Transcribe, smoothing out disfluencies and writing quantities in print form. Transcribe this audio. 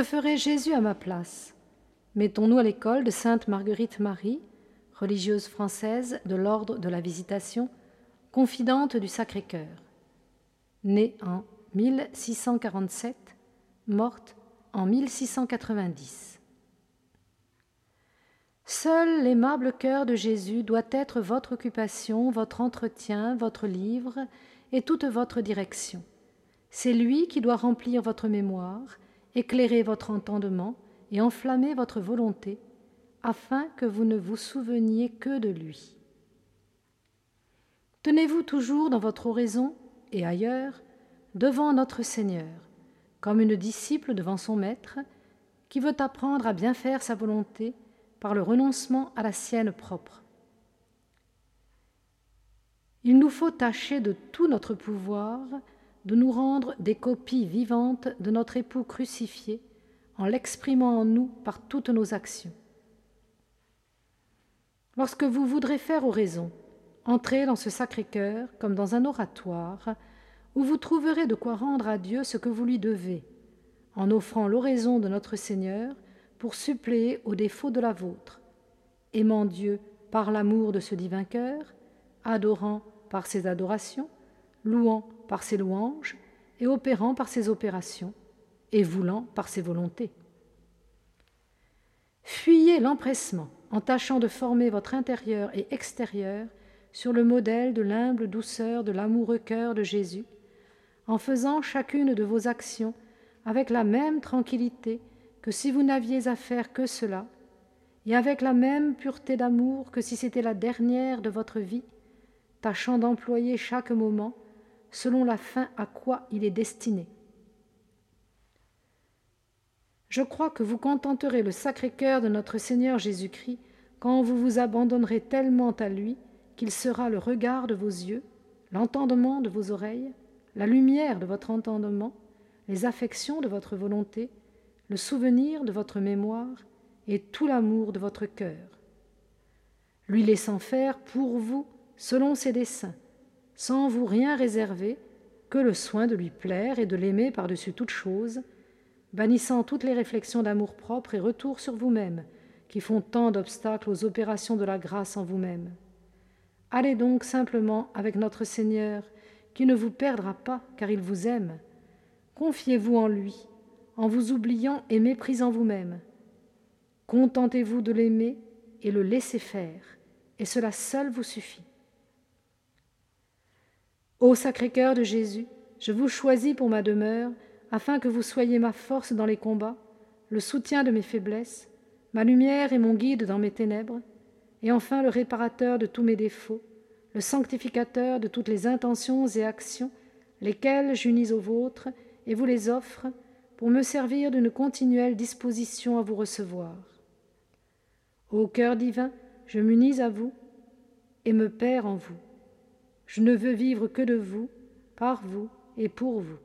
que ferait Jésus à ma place? Mettons-nous à l'école de Sainte Marguerite-Marie, religieuse française de l'ordre de la Visitation, confidente du Sacré-Cœur. Née en 1647, morte en 1690. Seul l'aimable cœur de Jésus doit être votre occupation, votre entretien, votre livre et toute votre direction. C'est lui qui doit remplir votre mémoire, éclairer votre entendement et enflammer votre volonté, afin que vous ne vous souveniez que de lui. Tenez-vous toujours dans votre oraison et ailleurs devant notre Seigneur, comme une disciple devant son maître, qui veut apprendre à bien faire sa volonté par le renoncement à la sienne propre. Il nous faut tâcher de tout notre pouvoir de nous rendre des copies vivantes de notre époux crucifié, en l'exprimant en nous par toutes nos actions. Lorsque vous voudrez faire oraison, entrez dans ce Sacré-Cœur comme dans un oratoire, où vous trouverez de quoi rendre à Dieu ce que vous lui devez, en offrant l'oraison de notre Seigneur pour suppléer aux défauts de la vôtre, aimant Dieu par l'amour de ce divin cœur, adorant par ses adorations, louant par ses louanges et opérant par ses opérations, et voulant par ses volontés. Fuyez l'empressement en tâchant de former votre intérieur et extérieur sur le modèle de l'humble douceur de l'amoureux cœur de Jésus, en faisant chacune de vos actions avec la même tranquillité que si vous n'aviez à faire que cela, et avec la même pureté d'amour que si c'était la dernière de votre vie, tâchant d'employer chaque moment selon la fin à quoi il est destiné. Je crois que vous contenterez le Sacré-Cœur de notre Seigneur Jésus-Christ quand vous vous abandonnerez tellement à lui qu'il sera le regard de vos yeux, l'entendement de vos oreilles, la lumière de votre entendement, les affections de votre volonté, le souvenir de votre mémoire et tout l'amour de votre cœur. Lui laissant faire pour vous, selon ses desseins, sans vous rien réserver, que le soin de lui plaire et de l'aimer par-dessus toute chose, bannissant toutes les réflexions d'amour-propre et retour sur vous-même, qui font tant d'obstacles aux opérations de la grâce en vous-même. Allez donc simplement avec notre Seigneur, qui ne vous perdra pas, car il vous aime. Confiez-vous en lui, en vous oubliant et méprisant vous-même. Contentez-vous de l'aimer et le laisser faire, et cela seul vous suffit. Ô Sacré-Cœur de Jésus, je vous choisis pour ma demeure, afin que vous soyez ma force dans les combats, le soutien de mes faiblesses, ma lumière et mon guide dans mes ténèbres, et enfin le réparateur de tous mes défauts, le sanctificateur de toutes les intentions et actions, lesquelles j'unis aux vôtres et vous les offre pour me servir d'une continuelle disposition à vous recevoir. Ô cœur divin, je m'unis à vous et me perds en vous. Je ne veux vivre que de vous, par vous et pour vous.